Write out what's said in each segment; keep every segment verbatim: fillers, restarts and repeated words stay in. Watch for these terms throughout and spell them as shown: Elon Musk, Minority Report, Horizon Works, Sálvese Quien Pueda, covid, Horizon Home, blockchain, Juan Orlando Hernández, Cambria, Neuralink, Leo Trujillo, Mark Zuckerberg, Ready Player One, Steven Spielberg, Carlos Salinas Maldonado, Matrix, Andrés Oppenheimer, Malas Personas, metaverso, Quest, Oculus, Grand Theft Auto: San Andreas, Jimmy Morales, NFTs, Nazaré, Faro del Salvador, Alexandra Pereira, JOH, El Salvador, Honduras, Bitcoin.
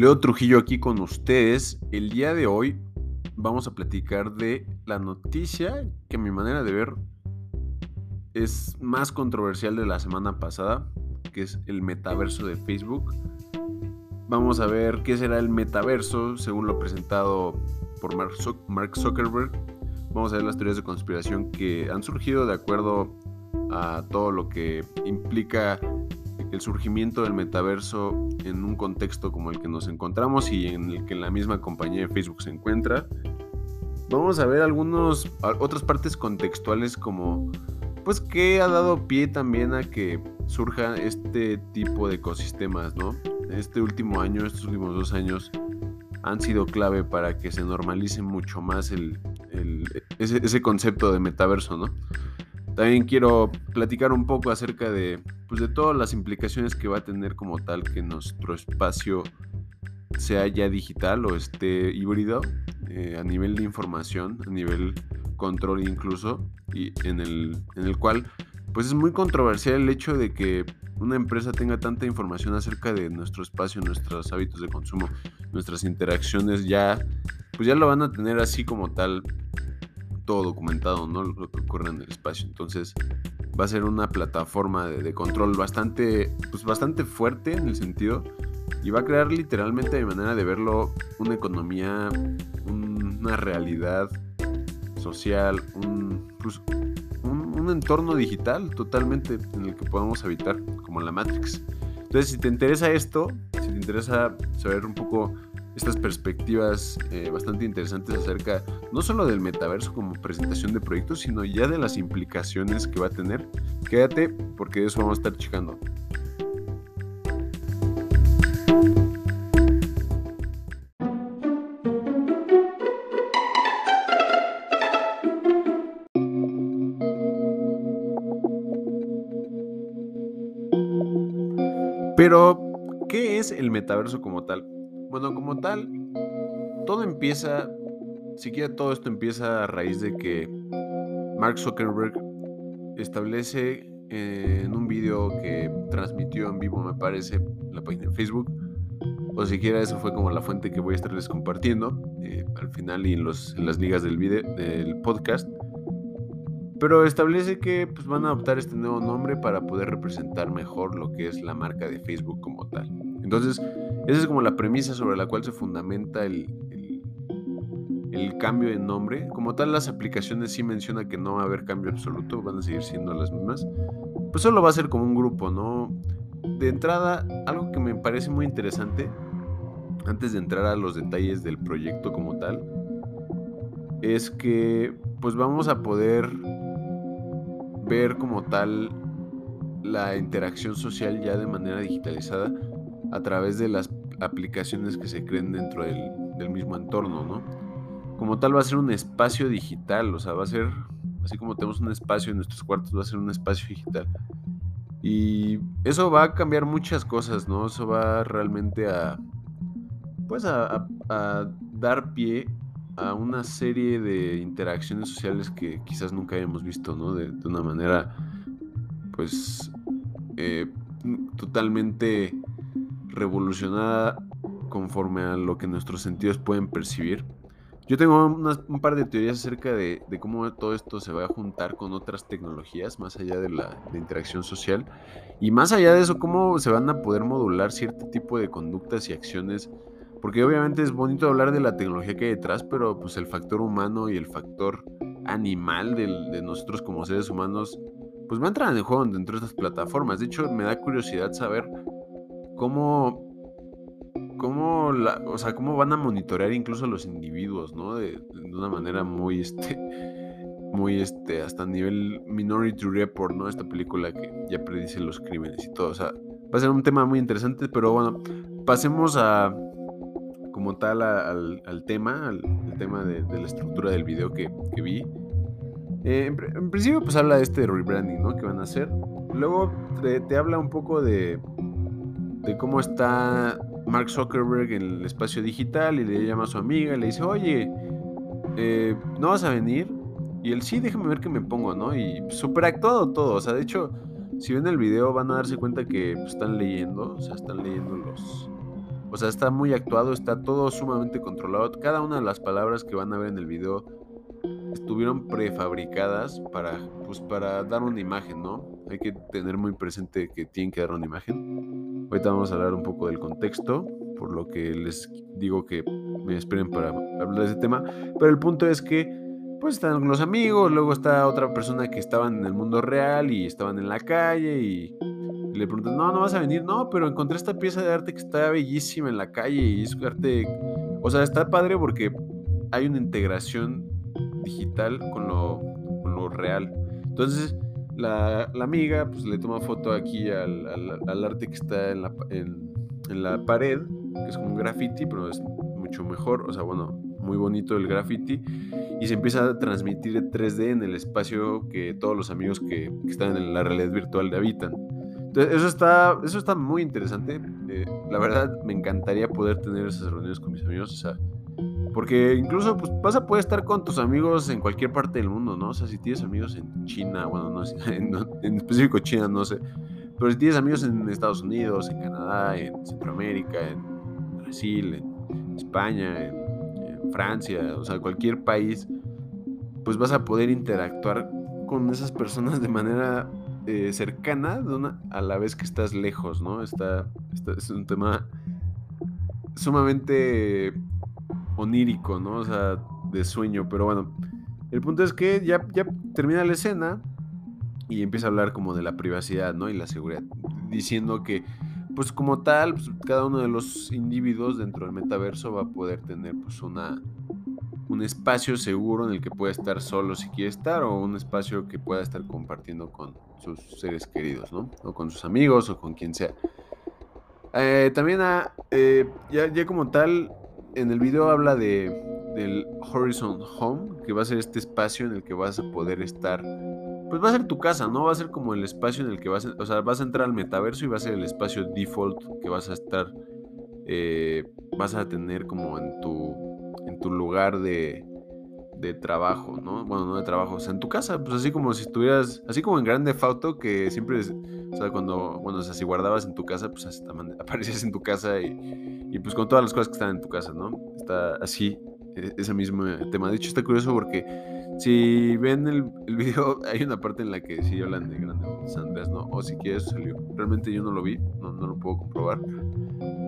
Leo Trujillo aquí con ustedes. El día de hoy vamos a platicar de la noticia que a mi manera de ver es más controversial de la semana pasada, que es el metaverso de Facebook. Vamos a ver qué será el metaverso según lo presentado por Mark Zuckerberg. Vamos a ver las teorías de conspiración que han surgido de acuerdo a todo lo que implica el surgimiento del metaverso en un contexto como el que nos encontramos y en el que la misma compañía de Facebook se encuentra. Vamos a ver algunos otras partes contextuales, como pues que ha dado pie también a que surja este tipo de ecosistemas, ¿no? Este último año, estos últimos dos años han sido clave para que se normalice mucho más el, el ese, ese concepto de metaverso, ¿no? También quiero platicar un poco acerca de, pues de todas las implicaciones que va a tener como tal que nuestro espacio sea ya digital o esté híbrido eh, a nivel de información, a nivel control incluso, y en el, en el cual pues es muy controversial el hecho de que una empresa tenga tanta información acerca de nuestro espacio, nuestros hábitos de consumo, nuestras interacciones. Ya pues ya lo van a tener así como tal todo documentado, ¿no? Lo que ocurre en el espacio. Entonces va a ser una plataforma de, de control bastante, pues bastante fuerte en el sentido, y va a crear literalmente, de manera de verlo, una economía, un, una realidad social, un, pues, un, un entorno digital totalmente en el que podamos habitar, como la Matrix. Entonces, si te interesa esto, si te interesa saber un poco estas perspectivas eh, bastante interesantes acerca no solo del metaverso como presentación de proyectos, sino ya de las implicaciones que va a tener, quédate, porque de eso vamos a estar checando. Pero, ¿qué es el metaverso como tal? Bueno, como tal, todo empieza, siquiera todo esto empieza a raíz de que Mark Zuckerberg establece en un video que transmitió en vivo, me parece, la página de Facebook, o siquiera eso fue como la fuente que voy a estarles compartiendo eh, al final y en, los, en las ligas del, video, del podcast, pero establece que pues, van a adoptar este nuevo nombre para poder representar mejor lo que es la marca de Facebook como tal. Entonces, esa es como la premisa sobre la cual se fundamenta el, el, el cambio de nombre. Como tal, las aplicaciones sí menciona que no va a haber cambio absoluto, van a seguir siendo las mismas. Pues solo va a ser como un grupo, ¿no? De entrada, algo que me parece muy interesante, antes de entrar a los detalles del proyecto como tal, es que pues vamos a poder ver como tal la interacción social ya de manera digitalizada a través de las aplicaciones que se creen dentro del, del mismo entorno, ¿no? Como tal va a ser un espacio digital, o sea, va a ser, así como tenemos un espacio en nuestros cuartos, va a ser un espacio digital. Y eso va a cambiar muchas cosas, ¿no? Eso va realmente a, pues a, a, a dar pie a una serie de interacciones sociales que quizás nunca habíamos visto, ¿no? De, de una manera, pues, eh, totalmente revolucionada conforme a lo que nuestros sentidos pueden percibir. Yo tengo unas, un par de teorías acerca de, de cómo todo esto se va a juntar con otras tecnologías más allá de la de interacción social, y más allá de eso, cómo se van a poder modular cierto tipo de conductas y acciones, porque obviamente es bonito hablar de la tecnología que hay detrás, pero pues el factor humano y el factor animal de, de nosotros como seres humanos pues va a entrar en el juego dentro de estas plataformas. De hecho, me da curiosidad saber Cómo, cómo, la, o sea, cómo van a monitorear incluso a los individuos, ¿no? De, de una manera muy, este, muy, este, hasta nivel Minority Report, ¿no? Esta película que ya predice los crímenes y todo. O sea, va a ser un tema muy interesante, pero bueno, pasemos a, como tal, a, al, al tema, al, al tema de, de la estructura del video que, que vi. Eh, en, en principio, pues habla de este rebranding, ¿no? Que van a hacer. Luego te, te habla un poco de de cómo está Mark Zuckerberg en el espacio digital, y le llama a su amiga y le dice, oye, eh, ¿no vas a venir? Y él, sí, déjame ver qué me pongo, ¿no? Y súper actuado todo, o sea, de hecho, si ven el video van a darse cuenta que pues, están leyendo, o sea, están leyendo los, O sea, está muy actuado, está todo sumamente controlado. Cada una de las palabras que van a ver en el video estuvieron prefabricadas para, pues, para dar una imagen, ¿no? Hay que tener muy presente que tienen que dar una imagen. Ahorita vamos a hablar un poco del contexto, por lo que les digo que me esperen para hablar de ese tema. Pero el punto es que pues están los amigos, luego está otra persona que estaban en el mundo real y estaban en la calle y le preguntan, no, no vas a venir, no, pero encontré esta pieza de arte que está bellísima en la calle y es arte, o sea, está padre porque hay una integración digital con lo, con lo real. Entonces la, la amiga pues le toma foto aquí al, al, al arte que está en la, en, en la pared, que es como un graffiti, pero es mucho mejor, o sea, bueno, muy bonito el graffiti, y se empieza a transmitir en tres D en el espacio que todos los amigos que, que están en la realidad virtual habitan. Entonces eso está, eso está muy interesante. Eh, la verdad me encantaría poder tener esas reuniones con mis amigos, o sea, porque incluso pues vas a poder estar con tus amigos en cualquier parte del mundo, ¿no? O sea, si tienes amigos en China, bueno, no en, en específico China, no sé, pero si tienes amigos en Estados Unidos, en Canadá, en Centroamérica, en Brasil, en España, en Francia, o sea, cualquier país, pues vas a poder interactuar con esas personas de manera eh, cercana, de una, a la vez que estás lejos, ¿no? Está, está, es un tema sumamente onírico, ¿no? O sea, de sueño, pero bueno, el punto es que ya, ya termina la escena y empieza a hablar como de la privacidad, ¿no? Y la seguridad, diciendo que pues como tal, pues cada uno de los individuos dentro del metaverso va a poder tener pues una, un espacio seguro en el que pueda estar solo si quiere estar, o un espacio que pueda estar compartiendo con sus seres queridos, ¿no? O con sus amigos o con quien sea. Eh, también ah, eh, ya, ya como tal, en el video habla de del Horizon Home, que va a ser este espacio en el que vas a poder estar. Pues va a ser tu casa, ¿no? Va a ser como el espacio en el que vas a... O sea, vas a entrar al metaverso y va a ser el espacio default que vas a estar... Eh, vas a tener como en tu... En tu lugar de... De trabajo, ¿no? Bueno, no de trabajo, o sea, en tu casa. Pues así como si estuvieras... Así como en Grand Theft Auto, que siempre... O sea, cuando... Bueno, o sea, si guardabas en tu casa, pues aparecías en tu casa y... Y pues con todas las cosas que están en tu casa, ¿no? Está así... Ese mismo tema. De hecho, está curioso porque... Si ven el, el video, hay una parte en la que sí hablan de Grand Theft Auto: San Andreas, ¿no? O si quieres, salió. Realmente yo no lo vi, no, no lo puedo comprobar.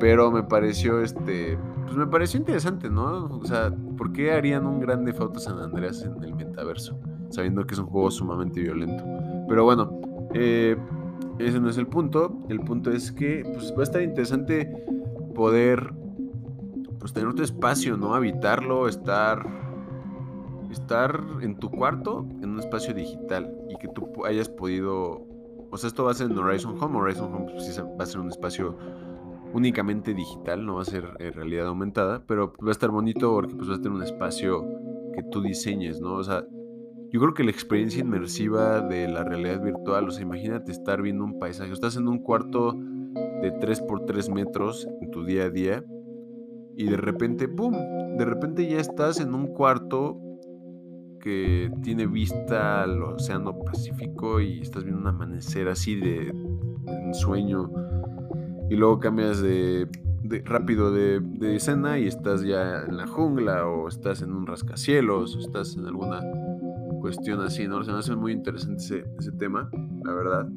Pero me pareció, este... Pues me pareció interesante, ¿no? O sea, ¿por qué harían un Grand Theft Auto San Andreas en el metaverso? Sabiendo que es un juego sumamente violento. Pero bueno, eh, ese no es el punto. El punto es que pues va a estar interesante poder... Pues tener otro espacio, ¿no? Habitarlo, estar... Estar en tu cuarto, en un espacio digital, y que tú hayas podido... O sea, esto va a ser en Horizon Home. Horizon Home pues, sí, va a ser un espacio únicamente digital, no va a ser eh, realidad aumentada, pero va a estar bonito porque pues, va a tener un espacio que tú diseñes, ¿no? O sea, yo creo que la experiencia inmersiva de la realidad virtual, o sea, imagínate estar viendo un paisaje. Estás en un cuarto de tres por tres metros en tu día a día y de repente, ¡pum! De repente ya estás en un cuarto... que tiene vista al océano Pacífico y estás viendo un amanecer así de, de ensueño, y luego cambias de, de rápido de, de escena y estás ya en la jungla, o estás en un rascacielos, o estás en alguna cuestión así, ¿no? O sea, me hace muy interesante ese, ese tema, la verdad.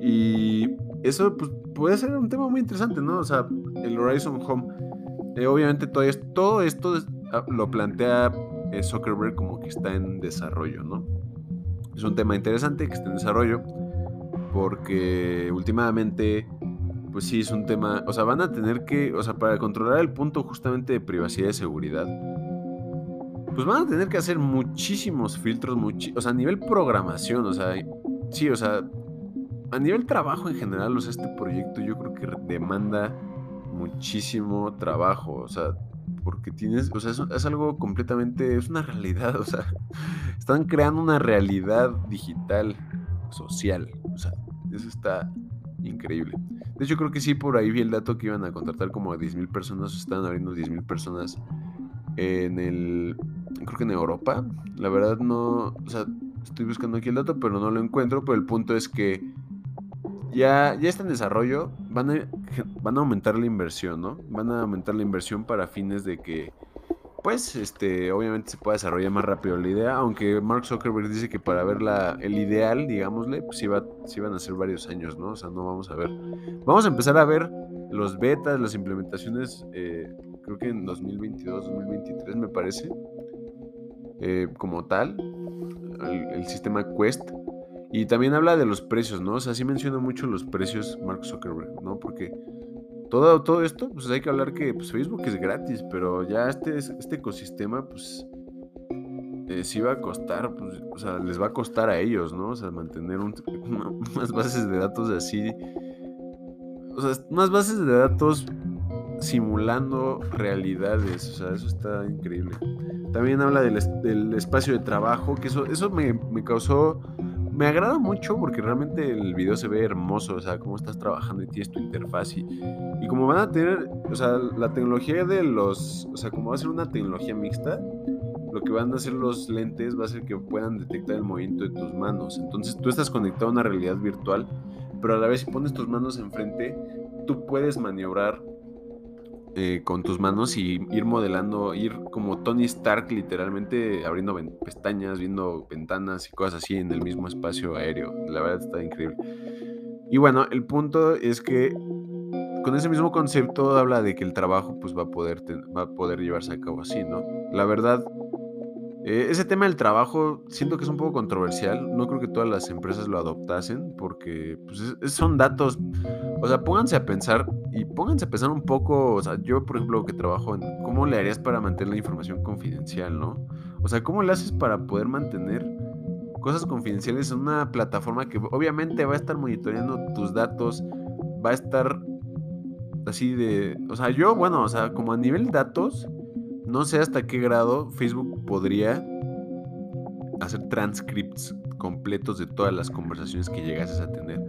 Y eso pues, puede ser un tema muy interesante, ¿no? O sea, el Horizon Home, eh, obviamente todo esto, todo esto lo plantea Zuckerberg como que está en desarrollo, ¿no? Es un tema interesante que está en desarrollo porque últimamente pues sí es un tema, o sea, van a tener que, o sea, para controlar el punto justamente de privacidad y seguridad, pues van a tener que hacer muchísimos filtros, muchi- o sea, a nivel programación, o sea, sí, o sea, a nivel trabajo en general, o sea, este proyecto yo creo que demanda muchísimo trabajo, o sea, porque tienes, o sea, es, es algo completamente, es una realidad, o sea, están creando una realidad digital, social, o sea, eso está increíble. De hecho, creo que sí, por ahí vi el dato que iban a contratar como a diez mil personas, o estaban abriendo diez mil personas en el, creo que en Europa, la verdad no, o sea, estoy buscando aquí el dato, pero no lo encuentro, pero el punto es que ya, ya está en desarrollo, van a, van a aumentar la inversión, ¿no? Van a aumentar la inversión para fines de que, pues, este, obviamente se pueda desarrollar más rápido la idea, aunque Mark Zuckerberg dice que para ver la, el ideal, digámosle, pues iba, sí van a ser varios años, ¿no? O sea, no vamos a ver. Vamos a empezar a ver los betas, las implementaciones, eh, creo que en dos mil veintidós, dos mil veintitrés, me parece, eh, como tal, el, el sistema Quest. Y también habla de los precios, ¿no? O sea, sí menciona mucho los precios Mark Zuckerberg, ¿no? Porque todo, todo esto, pues hay que hablar que pues, Facebook es gratis, pero ya este, este ecosistema, pues, eh, sí va a costar, pues, o sea, les va a costar a ellos, ¿no? O sea, mantener un, una, unas bases de datos así, o sea, unas bases de datos simulando realidades, o sea, eso está increíble. También habla del, del espacio de trabajo, que eso, eso me, me causó... Me agrada mucho porque realmente el video se ve hermoso, o sea, cómo estás trabajando y tienes tu interfaz y, y como van a tener, o sea, la tecnología de los, o sea, como va a ser una tecnología mixta, lo que van a hacer los lentes va a ser que puedan detectar el movimiento de tus manos. Entonces tú estás conectado a una realidad virtual, pero a la vez si pones tus manos enfrente, tú puedes maniobrar eh, con tus manos y ir modelando, ir como Tony Stark, literalmente abriendo ven- pestañas, viendo ventanas y cosas así en el mismo espacio aéreo. La verdad está increíble. Y bueno, el punto es que con ese mismo concepto habla de que el trabajo pues va a poder, ten- va a poder llevarse a cabo así, ¿no? La verdad, eh, ese tema del trabajo siento que es un poco controversial. No creo que todas las empresas lo adoptasen porque pues, es- son datos. O sea, pónganse a pensar... Y pónganse a pensar un poco, o sea, yo por ejemplo que trabajo en cómo le harías para mantener la información confidencial, ¿no? O sea, ¿cómo le haces para poder mantener cosas confidenciales en una plataforma que obviamente va a estar monitoreando tus datos, va a estar así de... O sea, yo, bueno, o sea, como a nivel datos, no sé hasta qué grado Facebook podría hacer transcripts completos de todas las conversaciones que llegases a tener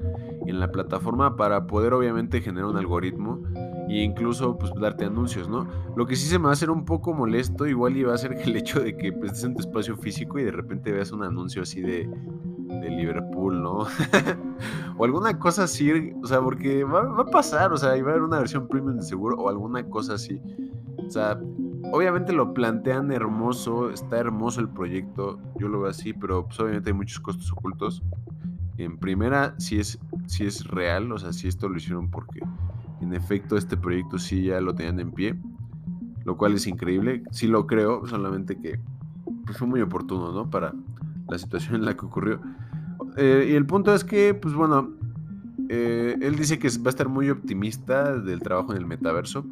en la plataforma para poder obviamente generar un algoritmo e incluso pues darte anuncios, ¿no? Lo que sí se me va a hacer un poco molesto igual y va a ser el hecho de que pues, estés en tu espacio físico y de repente veas un anuncio así de, de Liverpool, ¿no? O alguna cosa así, o sea, porque va, va a pasar, o sea, y va a haber una versión premium de seguro o alguna cosa así. O sea, obviamente lo plantean hermoso, está hermoso el proyecto, yo lo veo así, pero pues obviamente hay muchos costos ocultos. En primera, si es, si es real, o sea, si esto lo hicieron porque en efecto este proyecto sí ya lo tenían en pie, lo cual es increíble, sí lo creo, solamente que pues, fue muy oportuno, ¿no? Para la situación en la que ocurrió. Eh, y el punto es que, pues bueno, eh, él dice que va a estar muy optimista del trabajo en el metaverso.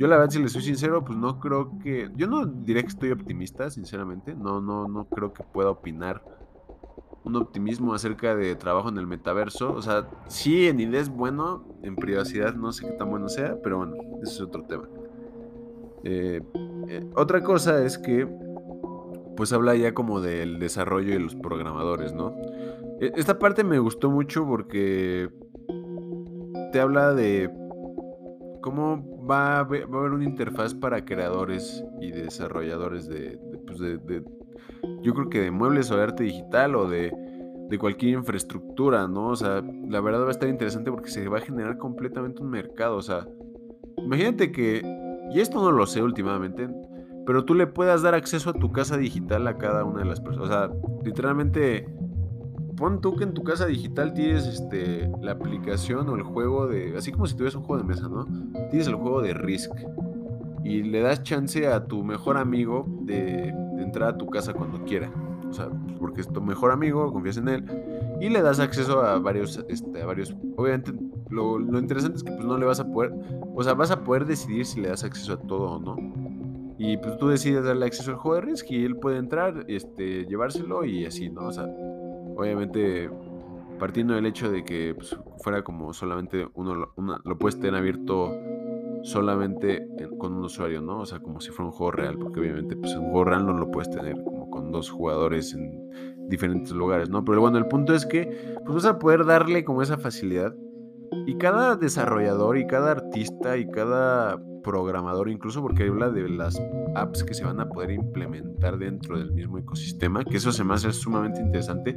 Yo la verdad, si les soy sincero, pues no creo que... Yo no diré que estoy optimista, sinceramente, no, no, no creo que pueda opinar un optimismo acerca de trabajo en el metaverso. O sea, sí, en idea es bueno, en privacidad no sé qué tan bueno sea, pero bueno, ese es otro tema. Eh, eh, otra cosa es que pues habla ya como del desarrollo de los programadores, ¿no? Esta parte me gustó mucho porque te habla de cómo va a haber, va a haber una interfaz para creadores y desarrolladores de, de, pues de, de yo creo que de muebles o de arte digital o de, de cualquier infraestructura, ¿no? O sea, la verdad va a estar interesante porque se va a generar completamente un mercado. O sea, imagínate que, y esto no lo sé últimamente, pero tú le puedas dar acceso a tu casa digital a cada una de las personas. O sea, literalmente, pon tú que en tu casa digital tienes este, la aplicación o el juego de... Así como si tuvieras un juego de mesa, ¿no? Tienes el juego de Risk y le das chance a tu mejor amigo de... entrar a tu casa cuando quiera, o sea, pues porque es tu mejor amigo, confías en él y le das acceso a varios, este, a varios. Obviamente lo, lo interesante es que pues no le vas a poder, o sea, vas a poder decidir si le das acceso a todo o no y pues tú decides darle acceso al juego de Risk y él puede entrar, este, llevárselo y así, ¿no? O sea, obviamente partiendo del hecho de que pues, fuera como solamente uno, una, lo puedes tener abierto solamente con un usuario, ¿no? O sea, como si fuera un juego real, porque obviamente pues un juego real no lo puedes tener como con dos jugadores en diferentes lugares, ¿no? Pero bueno, el punto es que pues vas a poder darle como esa facilidad y cada desarrollador y cada artista y cada programador, incluso porque habla de las apps que se van a poder implementar dentro del mismo ecosistema, que eso se me hace sumamente interesante.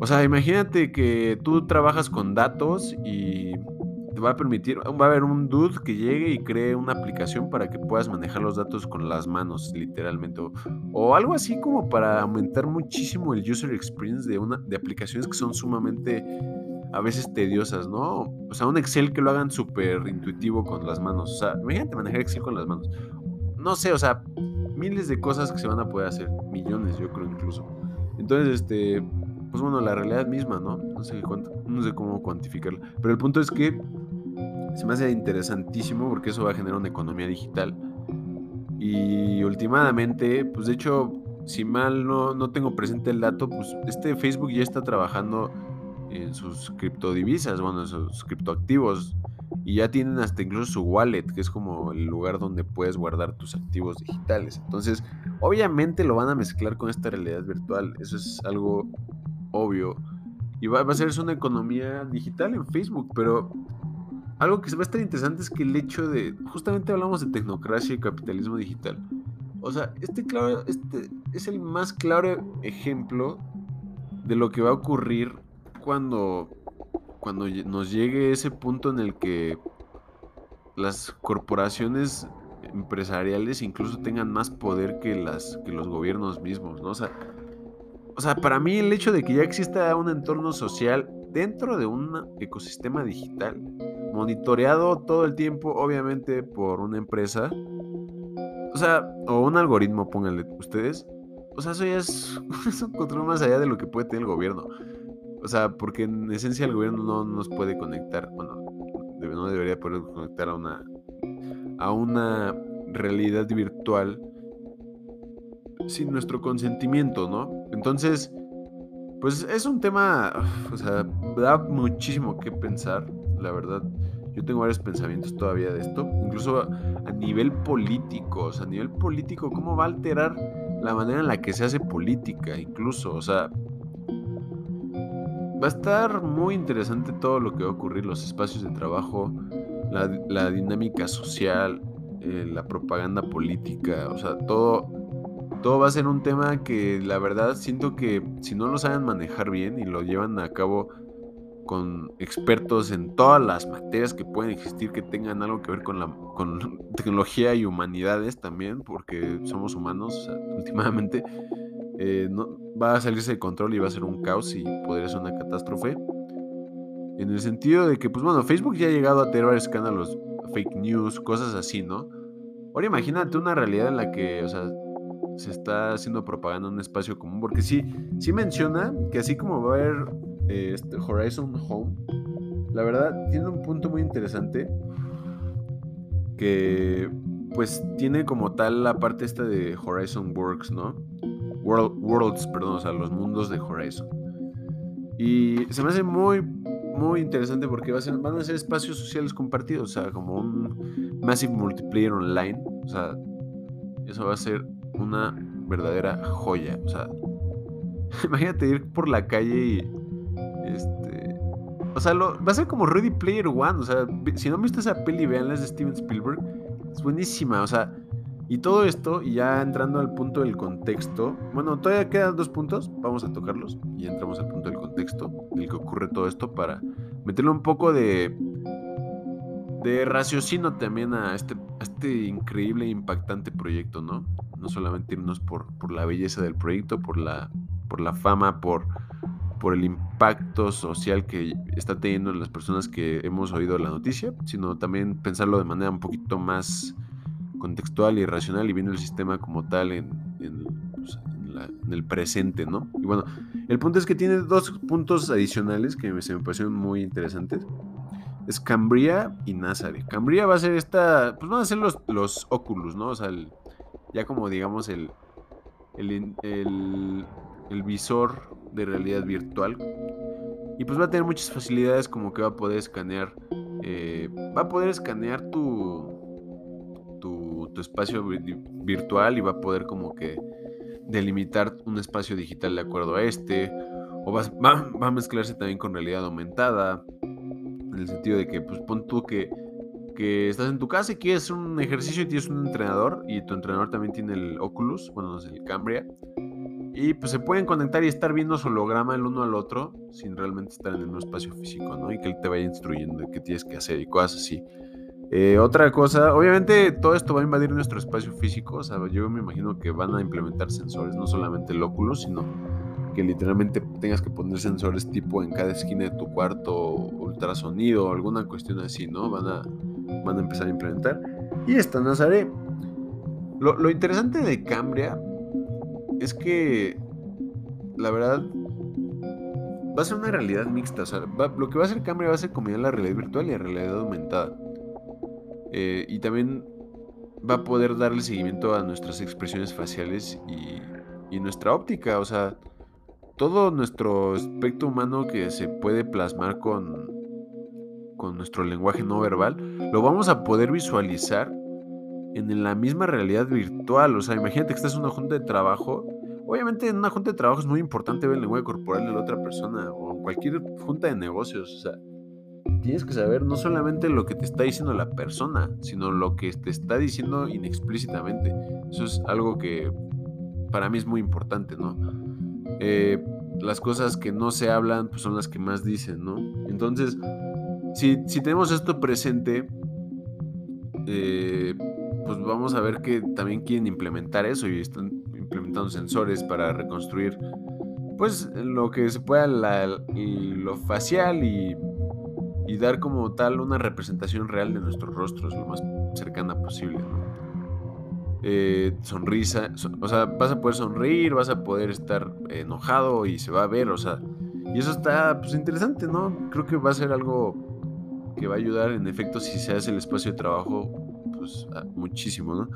O sea, imagínate que tú trabajas con datos y te va a permitir, va a haber un dude que llegue y cree una aplicación para que puedas manejar los datos con las manos, literalmente, o, o algo así como para aumentar muchísimo el user experience de una de aplicaciones que son sumamente a veces tediosas, ¿no? O sea, un Excel que lo hagan súper intuitivo con las manos. O sea, imagínate manejar Excel con las manos. No sé, o sea, miles de cosas que se van a poder hacer, millones, yo creo, incluso. Entonces, este, pues bueno, la realidad misma, ¿no? No sé cuánto, no sé cómo cuantificarla, pero el punto es que se me hace interesantísimo porque eso va a generar una economía digital. Y últimamente, pues de hecho, si mal no, no tengo presente el dato, pues este Facebook ya está trabajando en sus criptodivisas, bueno, en sus criptoactivos. Y ya tienen hasta incluso su wallet, que es como el lugar donde puedes guardar tus activos digitales. Entonces, obviamente lo van a mezclar con esta realidad virtual. Eso es algo obvio. Y va, va a ser una economía digital en Facebook, pero algo que va a estar interesante es que el hecho de... Justamente hablamos de tecnocracia y capitalismo digital. O sea, este, claro, este es el más claro ejemplo de lo que va a ocurrir cuando, cuando nos llegue ese punto en el que las corporaciones empresariales incluso tengan más poder que, las, que los gobiernos mismos, ¿no? O sea, o sea, para mí el hecho de que ya exista un entorno social dentro de un ecosistema digital, monitoreado todo el tiempo, obviamente, por una empresa, o sea, o un algoritmo, pónganle ustedes, o sea, eso ya es, es un control más allá de lo que puede tener el gobierno, o sea, porque en esencia el gobierno no nos puede conectar, bueno, no debería poder conectar a una, a una realidad virtual sin nuestro consentimiento, ¿no? Entonces, pues es un tema, o sea, da muchísimo que pensar. La verdad, yo tengo varios pensamientos todavía de esto, incluso a nivel político, o sea, a nivel político, ¿cómo va a alterar la manera en la que se hace política? Incluso, o sea, va a estar muy interesante todo lo que va a ocurrir, los espacios de trabajo, la, la dinámica social, eh, la propaganda política, o sea, todo, todo va a ser un tema que la verdad siento que si no lo saben manejar bien y lo llevan a cabo con expertos en todas las materias que pueden existir que tengan algo que ver con la con tecnología y humanidades también, porque somos humanos, o sea, últimamente eh, no, va a salirse de control y va a ser un caos y podría ser una catástrofe, en el sentido de que, pues bueno, Facebook ya ha llegado a tener varios escándalos, fake news, cosas así, ¿no? Ahora imagínate una realidad en la que, o sea, se está haciendo propaganda en un espacio común, porque sí, sí menciona que así como va a haber Este, Horizon Home, la verdad tiene un punto muy interesante que pues tiene como tal la parte esta de Horizon Works, ¿no? World, worlds, perdón, o sea, los mundos de Horizon. Y se me hace muy muy interesante porque va a ser, van a ser espacios sociales compartidos, o sea, como un Massive Multiplayer Online, o sea, eso va a ser una verdadera joya, o sea, imagínate ir por la calle y Este, o sea, lo, va a ser como Ready Player One. O sea, si no han visto esa peli, véanla, es de Steven Spielberg. Es buenísima, o sea. Y todo esto, y ya entrando al punto del contexto. Bueno, todavía quedan dos puntos, vamos a tocarlos. Y entramos al punto del contexto, del que ocurre todo esto, para meterle un poco de De raciocinio también a este, a este increíble e impactante proyecto, ¿no? No solamente irnos por, por la belleza del proyecto, Por la, por la fama, por por el impacto social que está teniendo en las personas que hemos oído la noticia, sino también pensarlo de manera un poquito más contextual y racional y viendo el sistema como tal en, en, pues, en, la, en el presente, ¿no? Y bueno, el punto es que tiene dos puntos adicionales que me, se me parecieron muy interesantes. Es Cambria y Nazaré. Cambria va a ser esta, pues van a ser los, los Oculus, ¿no? O sea, el, ya como digamos el el, el el visor de realidad virtual, y pues va a tener muchas facilidades, como que va a poder escanear eh, va a poder escanear tu, tu tu espacio virtual y va a poder como que delimitar un espacio digital de acuerdo a este, o va, va, va a mezclarse también con realidad aumentada, en el sentido de que pues pon tú que que estás en tu casa y quieres un ejercicio y tienes un entrenador y tu entrenador también tiene el Oculus, bueno, no sé, el Cambria. Y pues se pueden conectar y estar viendo su holograma el uno al otro sin realmente estar en el mismo espacio físico, ¿no? Y que él te vaya instruyendo de qué tienes que hacer y cosas así. Eh, otra cosa, obviamente todo esto va a invadir nuestro espacio físico. O sea, yo me imagino que van a implementar sensores, no solamente el Oculus, sino que literalmente tengas que poner sensores tipo en cada esquina de tu cuarto, ultrasonido, alguna cuestión así, ¿no? Van a, van a empezar a implementar. Y esta Nazaré. Lo, lo interesante de Cambria es que, la verdad, va a ser una realidad mixta. O sea, va, lo que va a hacer Cambria va a ser combinar la realidad virtual y la realidad aumentada. Eh, y también va a poder darle seguimiento a nuestras expresiones faciales y, y nuestra óptica. O sea, todo nuestro aspecto humano que se puede plasmar con, con nuestro lenguaje no verbal, lo vamos a poder visualizar en la misma realidad virtual. O sea, imagínate que estás en una junta de trabajo. Obviamente en una junta de trabajo es muy importante ver el lenguaje corporal de la otra persona, o en cualquier junta de negocios. O sea, tienes que saber no solamente lo que te está diciendo la persona, sino lo que te está diciendo inexplícitamente. Eso es algo que para mí es muy importante, ¿no? Eh, las cosas que no se hablan pues son las que más dicen, ¿no? Entonces, si, si tenemos esto presente, eh, pues vamos a ver que también quieren implementar eso y están implementando sensores para reconstruir pues lo que se pueda la, lo facial y, y dar como tal una representación real de nuestros rostros lo más cercana posible, ¿no? Eh, sonrisa, son, o sea, vas a poder sonreír, vas a poder estar enojado y se va a ver, o sea, y eso está pues interesante, ¿no? Creo que va a ser algo que va a ayudar, en efecto, si se hace el espacio de trabajo, pues muchísimo, ¿no?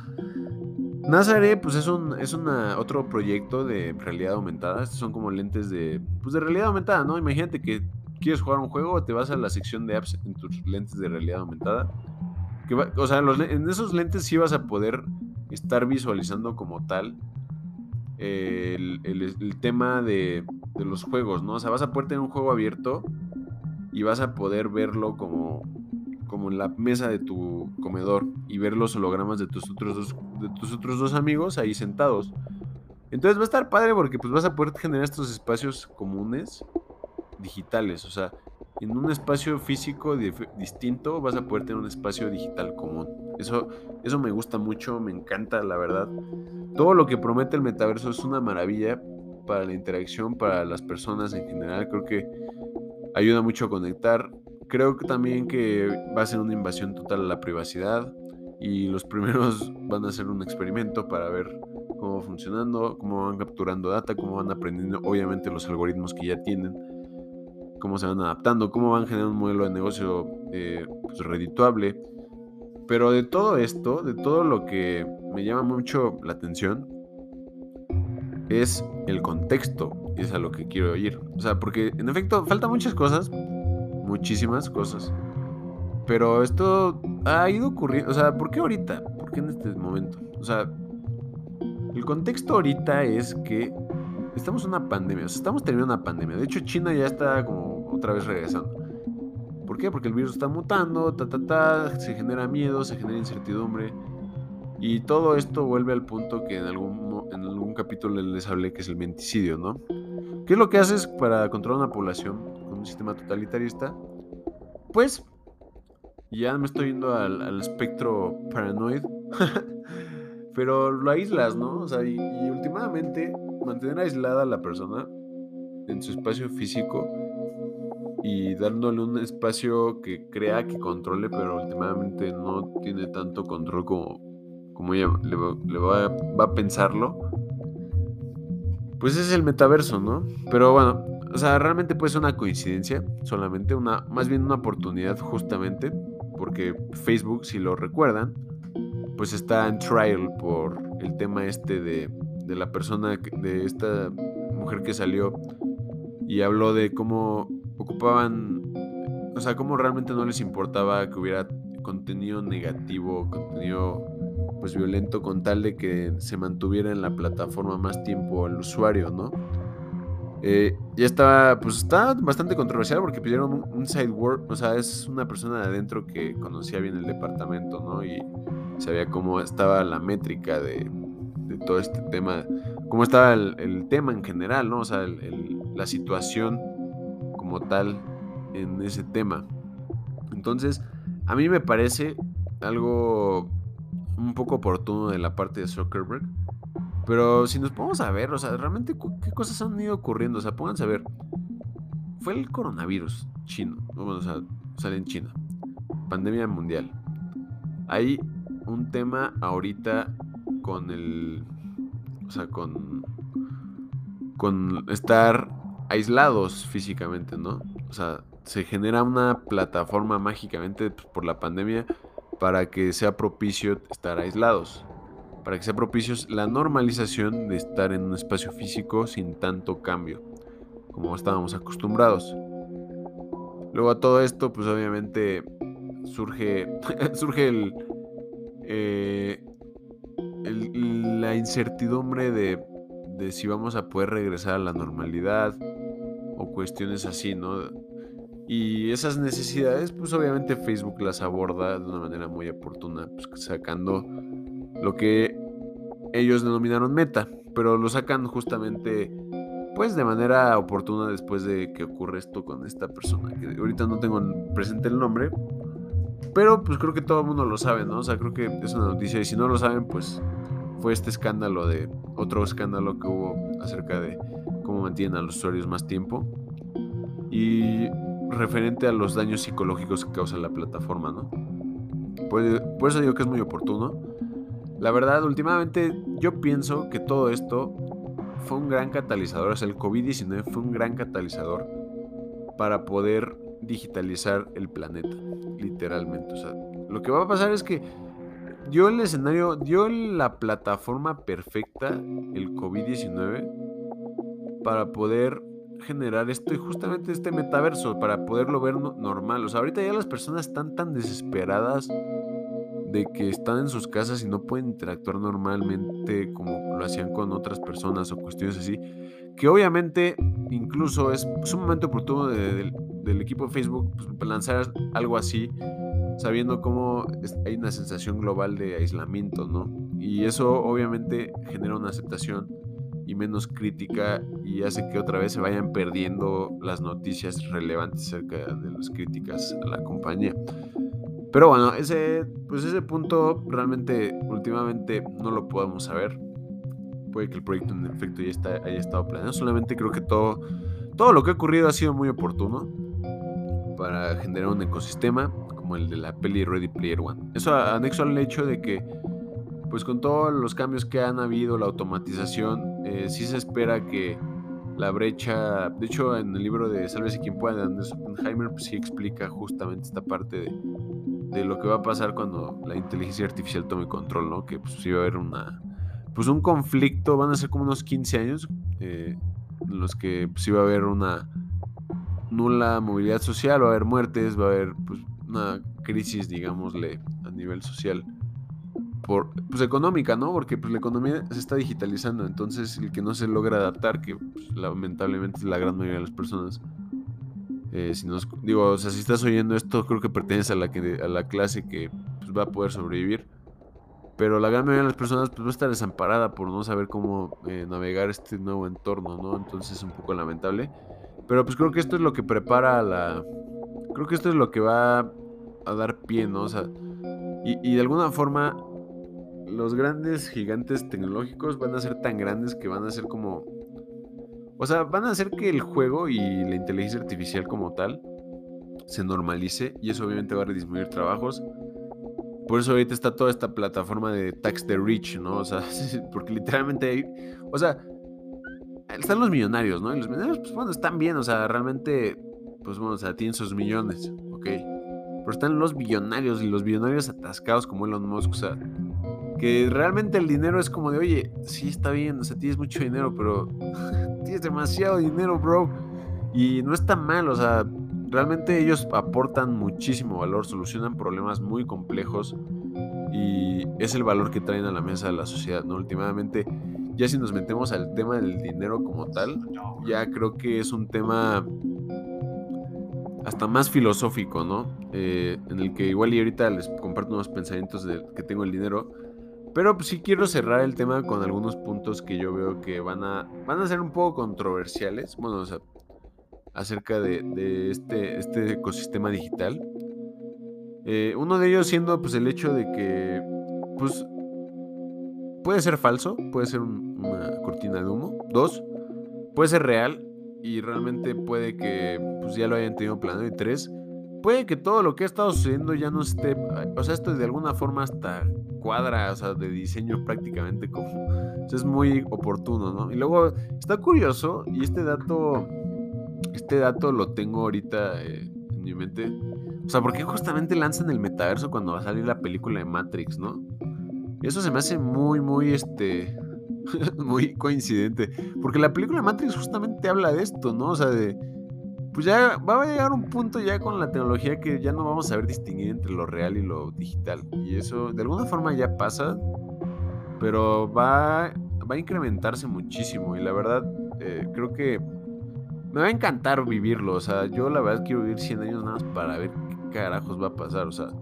Nazaré, pues es un es una, otro proyecto de realidad aumentada. Estos son como lentes de, pues de realidad aumentada, ¿no? Imagínate que quieres jugar un juego, te vas a la sección de apps en tus lentes de realidad aumentada. Que va, o sea, los, en esos lentes sí vas a poder estar visualizando como tal eh, el, el, el tema de, de los juegos, ¿no? O sea, vas a poder tener un juego abierto y vas a poder verlo como, como en la mesa de tu comedor y ver los hologramas de tus otros dos, de tus otros dos amigos ahí sentados. Entonces va a estar padre porque pues vas a poder generar estos espacios comunes digitales. O sea, en un espacio físico dif- distinto vas a poder tener un espacio digital común. Eso, eso me gusta mucho, me encanta, la verdad. Todo lo que promete el metaverso es una maravilla para la interacción, para las personas en general. Creo que ayuda mucho a conectar. Creo que también que va a ser una invasión total a la privacidad y los primeros van a hacer un experimento para ver cómo va funcionando, cómo van capturando data, cómo van aprendiendo, obviamente, los algoritmos que ya tienen, cómo se van adaptando, cómo van generando un modelo de negocio eh, pues, redituable. Pero de todo esto, de todo lo que me llama mucho la atención, es el contexto, y es a lo que quiero ir. O sea, porque en efecto faltan muchas cosas, muchísimas cosas, pero esto ha ido ocurriendo. O sea, ¿por qué ahorita? ¿Por qué en este momento? O sea, el contexto ahorita es que estamos en una pandemia, o sea, estamos terminando una pandemia. De hecho, China ya está como otra vez regresando. ¿Por qué? Porque el virus está mutando, ta, ta, ta, se genera miedo, se genera incertidumbre. Y todo esto vuelve al punto que en algún, en algún capítulo les hablé, que es el menticidio, ¿no? ¿Qué es lo que haces para controlar una población con un sistema totalitarista? Pues, ya me estoy yendo al, al espectro paranoid, pero lo aíslas, ¿no? O sea, y, y últimamente mantener aislada a la persona en su espacio físico y dándole un espacio que crea que controle, pero últimamente no tiene tanto control como, como ella le, le va, va a pensarlo, pues es el metaverso, ¿no? Pero bueno, o sea, realmente puede ser una coincidencia, solamente una, más bien una oportunidad, justamente, porque Facebook, si lo recuerdan, pues está en trial por el tema este de, de la persona, de esta mujer que salió y habló de cómo ocupaban, o sea, cómo realmente no les importaba que hubiera contenido negativo, contenido pues violento, con tal de que se mantuviera en la plataforma más tiempo el usuario, ¿no? Eh, ya estaba, pues está bastante controversial porque pidieron un, un side work, o sea, es una persona de adentro que conocía bien el departamento, ¿no? Y sabía cómo estaba la métrica de, de todo este tema cómo estaba el, el tema en general, ¿no? O sea, el, el, la situación como tal en ese tema. Entonces, a mí me parece algo un poco oportuno de la parte de Zuckerberg. Pero si nos ponemos a ver, o sea, realmente qué cosas han ido ocurriendo. O sea, pónganse a ver. Fue el coronavirus chino. Bueno, o sea, sale en China. Pandemia mundial. Hay un tema ahorita con el... O sea, con... Con estar aislados físicamente, ¿no? O sea, se genera una plataforma mágicamente por la pandemia para que sea propicio estar aislados, para que sea propicio la normalización de estar en un espacio físico sin tanto cambio como estábamos acostumbrados. Luego a todo esto, pues obviamente surge surge el, eh, el la incertidumbre de, de si vamos a poder regresar a la normalidad o cuestiones así, ¿no? Y esas necesidades, pues obviamente Facebook las aborda de una manera muy oportuna, pues sacando lo que ellos denominaron Meta, pero lo sacan justamente pues de manera oportuna después de que ocurre esto con esta persona, que ahorita no tengo presente el nombre, pero pues creo que todo el mundo lo sabe, ¿no? O sea, creo que es una noticia y si no lo saben, pues fue este escándalo de, otro escándalo que hubo acerca de cómo mantienen a los usuarios más tiempo y referente a los daños psicológicos que causa la plataforma, ¿no? Por, por eso digo que es muy oportuno. La verdad, últimamente yo pienso que todo esto fue un gran catalizador, o sea, el covid diecinueve fue un gran catalizador para poder digitalizar el planeta, literalmente. O sea, lo que va a pasar es que dio el escenario, dio la plataforma perfecta, el covid diecinueve, para poder generar esto y justamente este metaverso, para poderlo ver normal. O sea, ahorita ya las personas están tan desesperadas de que están en sus casas y no pueden interactuar normalmente como lo hacían con otras personas o cuestiones así, que obviamente incluso es sumamente oportuno de, de, del, del equipo de Facebook pues, lanzar algo así, sabiendo cómo hay una sensación global de aislamiento, ¿no? Y eso obviamente genera una aceptación y menos crítica y hace que otra vez se vayan perdiendo las noticias relevantes acerca de las críticas a la compañía. Pero bueno, ese, pues ese punto realmente últimamente no lo podemos saber. Puede que el proyecto en efecto ya está, haya estado planeado. Solamente creo que todo, todo lo que ha ocurrido ha sido muy oportuno para generar un ecosistema como el de la peli Ready Player One. Eso anexo al hecho de que, pues con todos los cambios que han habido, la automatización, eh, sí se espera que la brecha... De hecho, en el libro de Sálvese Quien Pueda de Andrés Oppenheimer, pues sí explica justamente esta parte de... de lo que va a pasar cuando la inteligencia artificial tome control, ¿no? Que pues sí va a haber una... Pues un conflicto, van a ser como unos quince años eh, en los que pues, sí va a haber una nula movilidad social, va a haber muertes, va a haber pues una crisis, digámosle, a nivel social. Por, pues económica, ¿no? Porque pues la economía se está digitalizando, entonces el que no se logra adaptar, que pues, lamentablemente es la gran mayoría de las personas... Eh, si nos, digo, o sea, si estás oyendo esto, creo que perteneces a la, que, a la clase que pues, va a poder sobrevivir. Pero la gran mayoría de las personas pues, va a estar desamparada por no saber cómo eh, navegar este nuevo entorno, ¿no? Entonces es un poco lamentable. Pero pues creo que esto es lo que prepara la... Creo que esto es lo que va a dar pie, ¿no? O sea, y, y de alguna forma los grandes gigantes tecnológicos van a ser tan grandes que van a ser como... O sea, van a hacer que el juego y la inteligencia artificial como tal se normalice y eso obviamente va a disminuir trabajos. Por eso ahorita está toda esta plataforma de Tax the Rich, ¿no? O sea, porque literalmente hay... O sea, están los millonarios, ¿no? Y los millonarios, pues bueno, están bien, o sea, realmente, pues bueno, o sea, tienen sus millones, ¿ok? Pero están los billonarios y los billonarios atascados como Elon Musk, o sea, que realmente el dinero es como de, oye, sí está bien, o sea, tienes mucho dinero, pero... Tienes demasiado dinero, bro. Y no está mal, o sea, realmente ellos aportan muchísimo valor, solucionan problemas muy complejos y es el valor que traen a la mesa de la sociedad, ¿no? Últimamente, ya si nos metemos al tema del dinero como tal, ya creo que es un tema hasta más filosófico, ¿no? Eh, en el que igual y ahorita les comparto unos pensamientos de que tengo el dinero, Pero pues, sí quiero cerrar el tema con algunos puntos que yo veo que van a, van a ser un poco controversiales, bueno, o sea, acerca de, de este, este ecosistema digital. Eh, uno de ellos siendo pues el hecho de que pues puede ser falso, puede ser un, una cortina de humo. Dos, puede ser real y realmente puede que pues ya lo hayan tenido planeado. Y tres, puede que todo lo que ha estado sucediendo ya no esté, o sea, esto de alguna forma hasta cuadra, o sea, de diseño prácticamente como, o sea, es muy oportuno, ¿no? Y luego está curioso, y este dato, este dato lo tengo ahorita eh, en mi mente, o sea, porque justamente lanzan el metaverso cuando va a salir la película de Matrix, ¿no? Y eso se me hace muy, muy, este, muy coincidente, porque la película de Matrix justamente habla de esto, ¿no? O sea, de pues ya va a llegar un punto ya con la tecnología que ya no vamos a saber distinguir entre lo real y lo digital. Y eso de alguna forma ya pasa, pero va, va a incrementarse muchísimo. Y la verdad, eh, creo que me va a encantar vivirlo. O sea, yo la verdad quiero vivir cien años nada más para ver qué carajos va a pasar. O sea,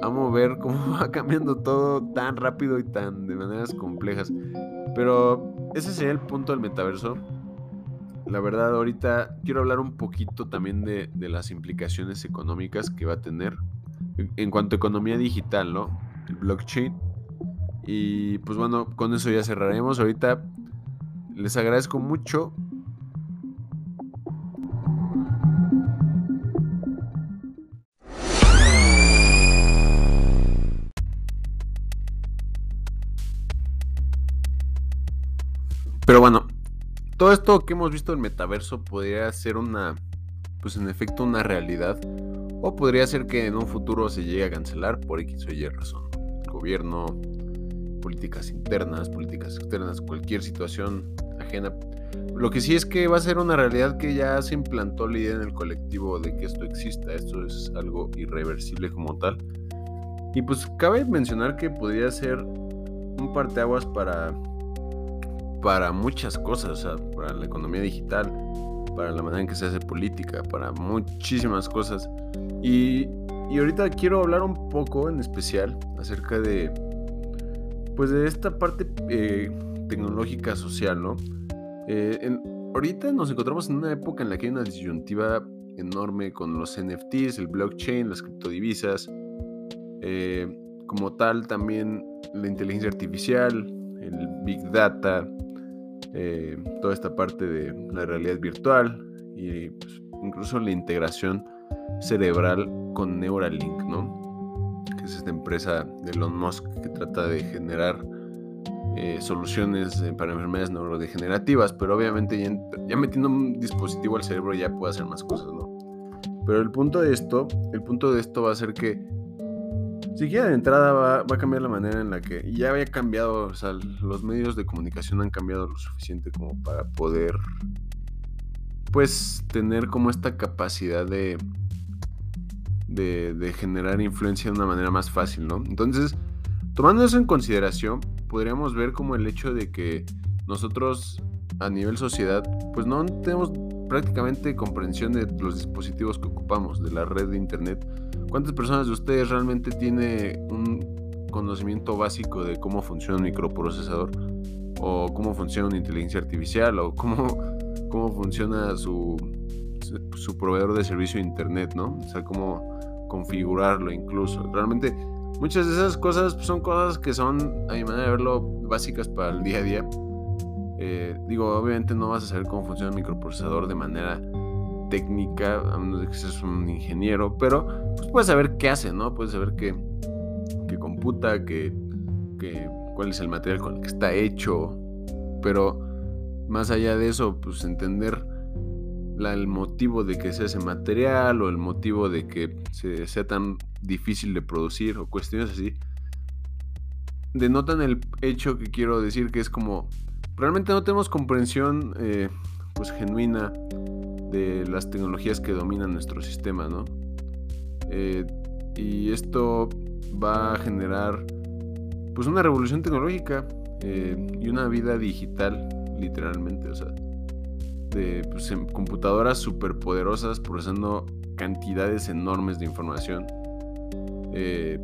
amo ver cómo va cambiando todo tan rápido y tan de maneras complejas. Pero ese sería el punto del metaverso. La verdad, ahorita quiero hablar un poquito también de, de las implicaciones económicas que va a tener en cuanto a economía digital, ¿no? El blockchain. Y pues bueno, con eso ya cerraremos. Ahorita les agradezco mucho. Pero bueno, todo esto que hemos visto del metaverso podría ser una, pues en efecto una realidad, o podría ser que en un futuro se llegue a cancelar por X o Y razón. Gobierno, políticas internas, políticas externas, cualquier situación ajena. Lo que sí es que va a ser una realidad que ya se implantó la idea en el colectivo de que esto exista, esto es algo irreversible como tal. Y pues cabe mencionar que podría ser un parteaguas para... para muchas cosas, o sea, para la economía digital, para la manera en que se hace política, para muchísimas cosas. Y, y ahorita quiero hablar un poco en especial acerca de, pues de esta parte eh, tecnológica social, ¿no? Eh, en, ahorita nos encontramos en una época en la que hay una disyuntiva enorme con los N F Ts, el blockchain, las criptodivisas, eh, como tal también la inteligencia artificial, el Big Data, eh, toda esta parte de la realidad virtual y pues, incluso la integración cerebral con Neuralink, ¿no? Que es esta empresa de Elon Musk que trata de generar eh, soluciones para enfermedades neurodegenerativas, pero obviamente ya, ya metiendo un dispositivo al cerebro ya puede hacer más cosas, ¿no? Pero el punto de esto, el punto de esto va a ser que siquiera de entrada va, va a cambiar la manera en la que ya había cambiado, o sea, los medios de comunicación han cambiado lo suficiente como para poder, pues, tener como esta capacidad de, de, de generar influencia de una manera más fácil, ¿no? Entonces, tomando eso en consideración, podríamos ver como el hecho de que nosotros, a nivel sociedad, pues no tenemos prácticamente comprensión de los dispositivos que ocupamos, de la red de internet. ¿Cuántas personas de ustedes realmente tiene un conocimiento básico de cómo funciona un microprocesador? ¿O cómo funciona una inteligencia artificial? ¿O cómo, cómo funciona su, su, su proveedor de servicio de internet, ¿no? O sea, cómo configurarlo incluso. Realmente muchas de esas cosas son cosas que son, a mi manera de verlo, básicas para el día a día. Eh, digo, obviamente no vas a saber cómo funciona un microprocesador de manera técnica, a menos de que seas un ingeniero, pero pues puedes saber qué hace, ¿no? Puedes saber qué, qué computa, qué, qué, cuál es el material con el que está hecho, pero más allá de eso, pues entender la, el motivo de que sea ese material o el motivo de que se, sea tan difícil de producir o cuestiones así, denotan el hecho que quiero decir que es como realmente no tenemos comprensión eh, pues genuina de las tecnologías que dominan nuestro sistema, ¿no? Eh, y esto va a generar pues una revolución tecnológica eh, y una vida digital, literalmente, o sea, de pues, computadoras superpoderosas procesando cantidades enormes de información eh,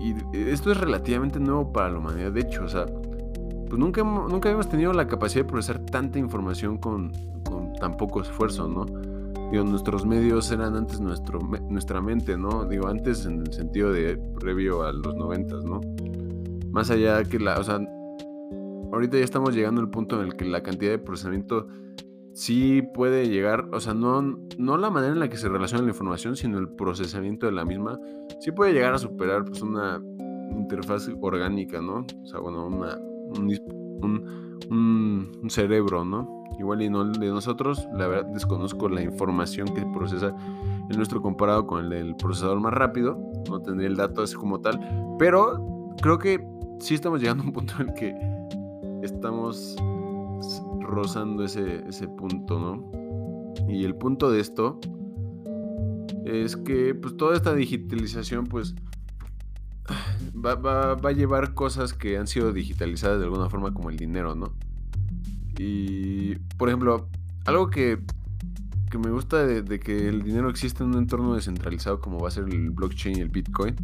y y esto es relativamente nuevo para la humanidad. De hecho, o sea, pues nunca, nunca habíamos tenido la capacidad de procesar tanta información con, con tan poco esfuerzo, ¿no? Digo, nuestros medios eran antes nuestro, nuestra mente, ¿no? Digo, antes en el sentido de previo a los noventas, ¿no? Más allá que la, o sea, ahorita ya estamos llegando al punto en el que la cantidad de procesamiento sí puede llegar, o sea, no, no la manera en la que se relaciona la información, sino el procesamiento de la misma, sí puede llegar a superar, pues, una interfaz orgánica, ¿no? O sea, bueno, una, un, un, un cerebro, ¿no? Igual y no el de nosotros, la verdad desconozco la información que procesa el nuestro comparado con el del procesador más rápido, no tendría el dato así como tal, pero creo que sí estamos llegando a un punto en el que estamos rozando ese, ese punto, ¿no? Y el punto de esto es que pues toda esta digitalización pues va, va, va a llevar cosas que han sido digitalizadas de alguna forma, como el dinero, ¿no? Y, por ejemplo, algo que, que me gusta de, de que el dinero existe en un entorno descentralizado como va a ser el blockchain y el Bitcoin,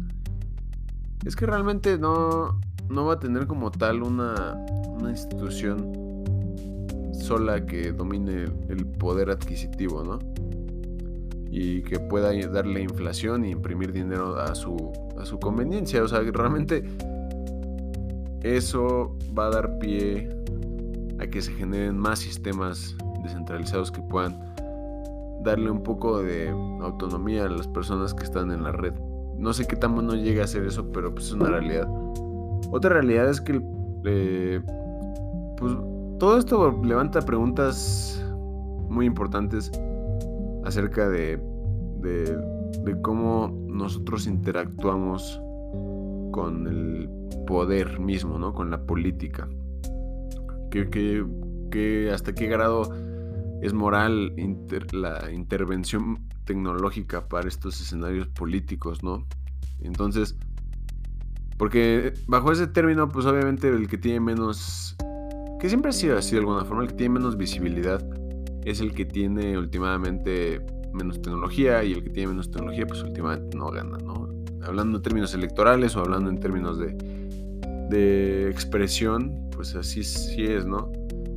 es que realmente no, no va a tener como tal una, una institución sola que domine el, el poder adquisitivo, ¿no? Y que pueda darle inflación y imprimir dinero a su, a su conveniencia. O sea, realmente eso va a dar pie a que se generen más sistemas descentralizados que puedan darle un poco de autonomía a las personas que están en la red. No sé qué tan bueno llega a ser eso, pero pues es una realidad. Otra realidad es que eh, pues todo esto levanta preguntas muy importantes acerca de, de, de cómo nosotros interactuamos con el poder mismo, ¿no? Con la política. Que, que, que hasta qué grado es moral inter, la intervención tecnológica para estos escenarios políticos, ¿no? Entonces, porque bajo ese término, pues obviamente el que tiene menos, que siempre ha sido así de alguna forma, el que tiene menos visibilidad es el que tiene últimamente menos tecnología, y el que tiene menos tecnología, pues últimamente no gana, ¿no? Hablando en términos electorales o hablando en términos de, de expresión, pues así sí es, ¿no?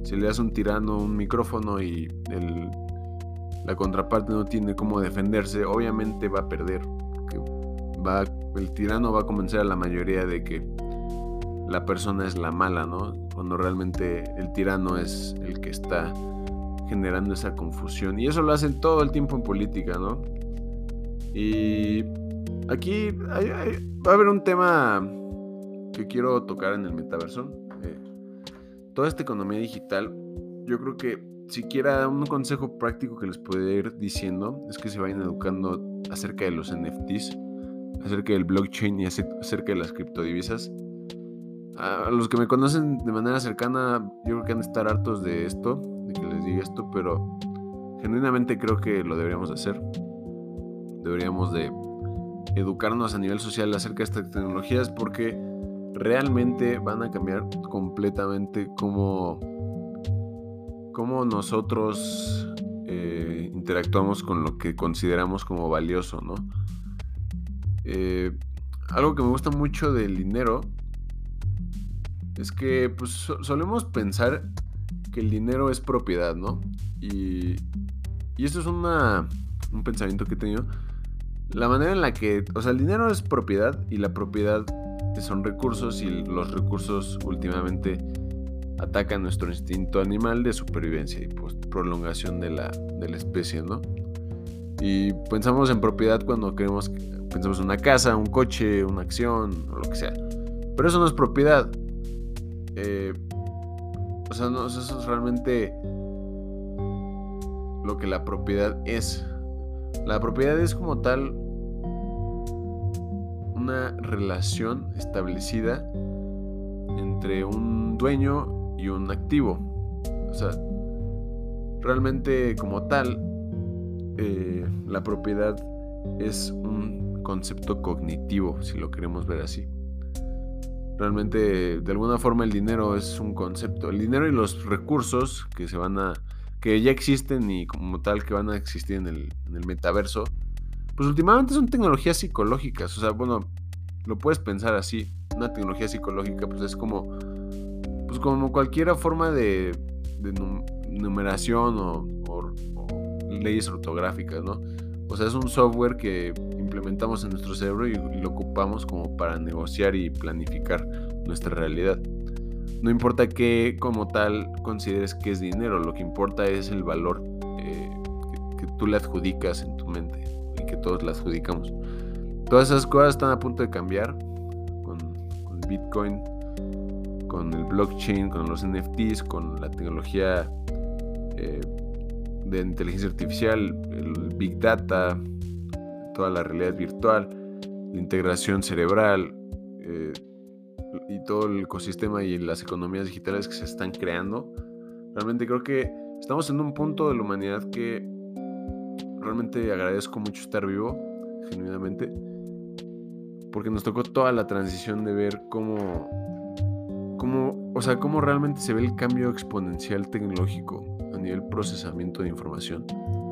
Si le das a un tirano un micrófono y el, la contraparte no tiene cómo defenderse, obviamente va a perder. Porque va, el tirano va a convencer a la mayoría de que la persona es la mala, ¿no? Cuando realmente el tirano es el que está generando esa confusión. Y eso lo hacen todo el tiempo en política, ¿no? Y aquí hay, hay, va a haber un tema que quiero tocar en el metaverso. Toda esta economía digital, yo creo que siquiera un consejo práctico que les podría ir diciendo es que se vayan educando acerca de los N F Ts, acerca del blockchain y acerca de las criptodivisas. A los que me conocen de manera cercana, yo creo que han de estar hartos de esto, de que les diga esto, pero genuinamente creo que lo deberíamos hacer. Deberíamos de educarnos a nivel social acerca de estas tecnologías, porque realmente van a cambiar completamente cómo, cómo nosotros eh, interactuamos con lo que consideramos como valioso, ¿no? Eh, algo que me gusta mucho del dinero es que pues, solemos pensar que el dinero es propiedad, ¿no? Y, y esto es una, un pensamiento que he tenido. La manera en la que, o sea, el dinero es propiedad y la propiedad son recursos, y los recursos últimamente atacan nuestro instinto animal de supervivencia y pues, prolongación de la, de la especie, ¿no? Y pensamos en propiedad cuando queremos, pensamos en una casa, un coche, una acción, o lo que sea, pero eso no es propiedad. Eh, o sea, no, eso es realmente lo que la propiedad es. La propiedad es como tal una relación establecida entre un dueño y un activo. O sea, realmente como tal, eh, la propiedad es un concepto cognitivo, si lo queremos ver así. Realmente, de alguna forma, el dinero es un concepto. El dinero y los recursos que se van a, que ya existen y como tal que van a existir en el, en el metaverso, pues últimamente son tecnologías psicológicas. O sea, bueno, Lo puedes pensar así. Una tecnología psicológica pues es como, pues como cualquier forma de, de num- numeración o, o, o leyes ortográficas, ¿no? O sea, es un software que implementamos en nuestro cerebro y, y lo ocupamos como para negociar y planificar nuestra realidad. No importa qué como tal consideres que es dinero, lo que importa es el valor eh, que, que tú le adjudicas en tu mente y que todos le adjudicamos. Todas esas cosas están a punto de cambiar con, con Bitcoin, con el blockchain, con los N F Ts, con la tecnología eh, de inteligencia artificial, el Big Data, toda la realidad virtual, la integración cerebral eh, y todo el ecosistema y las economías digitales que se están creando. Realmente creo que estamos en un punto de la humanidad que realmente agradezco mucho estar vivo, genuinamente, porque nos tocó toda la transición de ver cómo, cómo, o sea, cómo realmente se ve el cambio exponencial tecnológico a nivel procesamiento de información,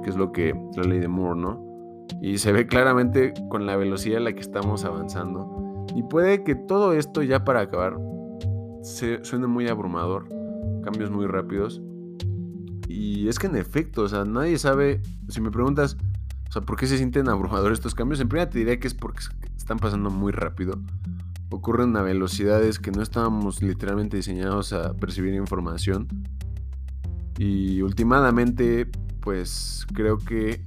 que es lo que la ley de Moore, ¿no? Y se ve claramente con la velocidad a la que estamos avanzando. Y puede que todo esto, ya para acabar, se suene muy abrumador, cambios muy rápidos. Y es que en efecto, o sea, nadie sabe. Si me preguntas, o sea, ¿por qué se sienten abrumadores estos cambios? En primera te diría que es porque están pasando muy rápido. Ocurren a velocidades que no estábamos literalmente diseñados a percibir información. Y últimamente, pues creo que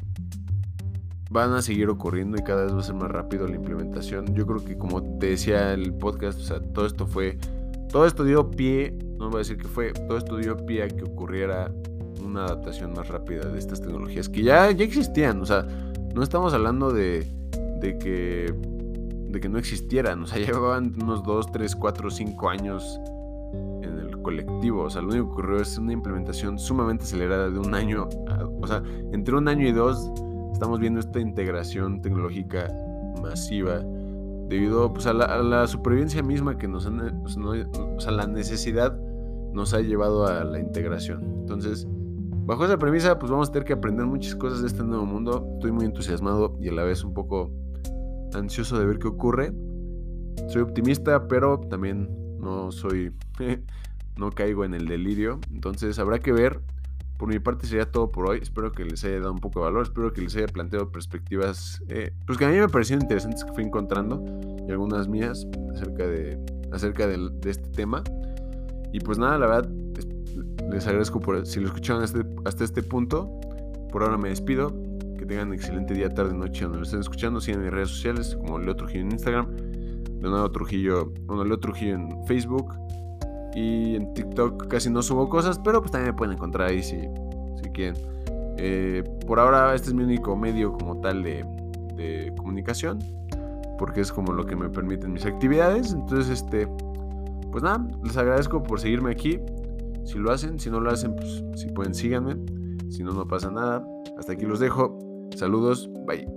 van a seguir ocurriendo y cada vez va a ser más rápido la implementación. Yo creo que, como te decía el podcast, o sea, todo esto fue, todo esto dio pie, no voy a decir que fue, todo esto dio pie a que ocurriera una adaptación más rápida de estas tecnologías que ya, ya existían. O sea, no estamos hablando de, de que de que no existieran, o sea, llevaban unos dos, tres, cuatro, cinco años en el colectivo. O sea, lo único que ocurrió es una implementación sumamente acelerada de un año, a, o sea, entre un año y dos. Estamos viendo esta integración tecnológica masiva debido pues, a, la, a la supervivencia misma que nos han, pues, no, o sea, la necesidad nos ha llevado a la integración. Entonces, bajo esa premisa, pues vamos a tener que aprender muchas cosas de este nuevo mundo. Estoy muy entusiasmado y a la vez un poco ansioso de ver qué ocurre. Soy optimista, pero también no soy, no caigo en el delirio. Entonces, habrá que ver. Por mi parte sería todo por hoy. Espero que les haya dado un poco de valor. Espero que les haya planteado perspectivas eh, pues que a mí me parecieron interesantes, que fui encontrando, y algunas mías acerca de acerca de, de este tema. Y pues nada, la verdad les agradezco por si lo escucharon hasta, hasta este punto. Por ahora me despido. Que tengan un excelente día, tarde, noche, donde lo estén escuchando. Sigan mis redes sociales como Leo Trujillo en Instagram, Leonardo Trujillo, bueno, Leo Trujillo en Facebook. Y en TikTok casi no subo cosas, pero pues también me pueden encontrar ahí si, si quieren. Eh, por ahora este es mi único medio como tal de, de comunicación, porque es como lo que me permiten mis actividades. Entonces, este, pues nada, les agradezco por seguirme aquí. Si lo hacen, si no lo hacen, pues si pueden síganme. Si no, no pasa nada. Hasta aquí los dejo. Saludos, bye.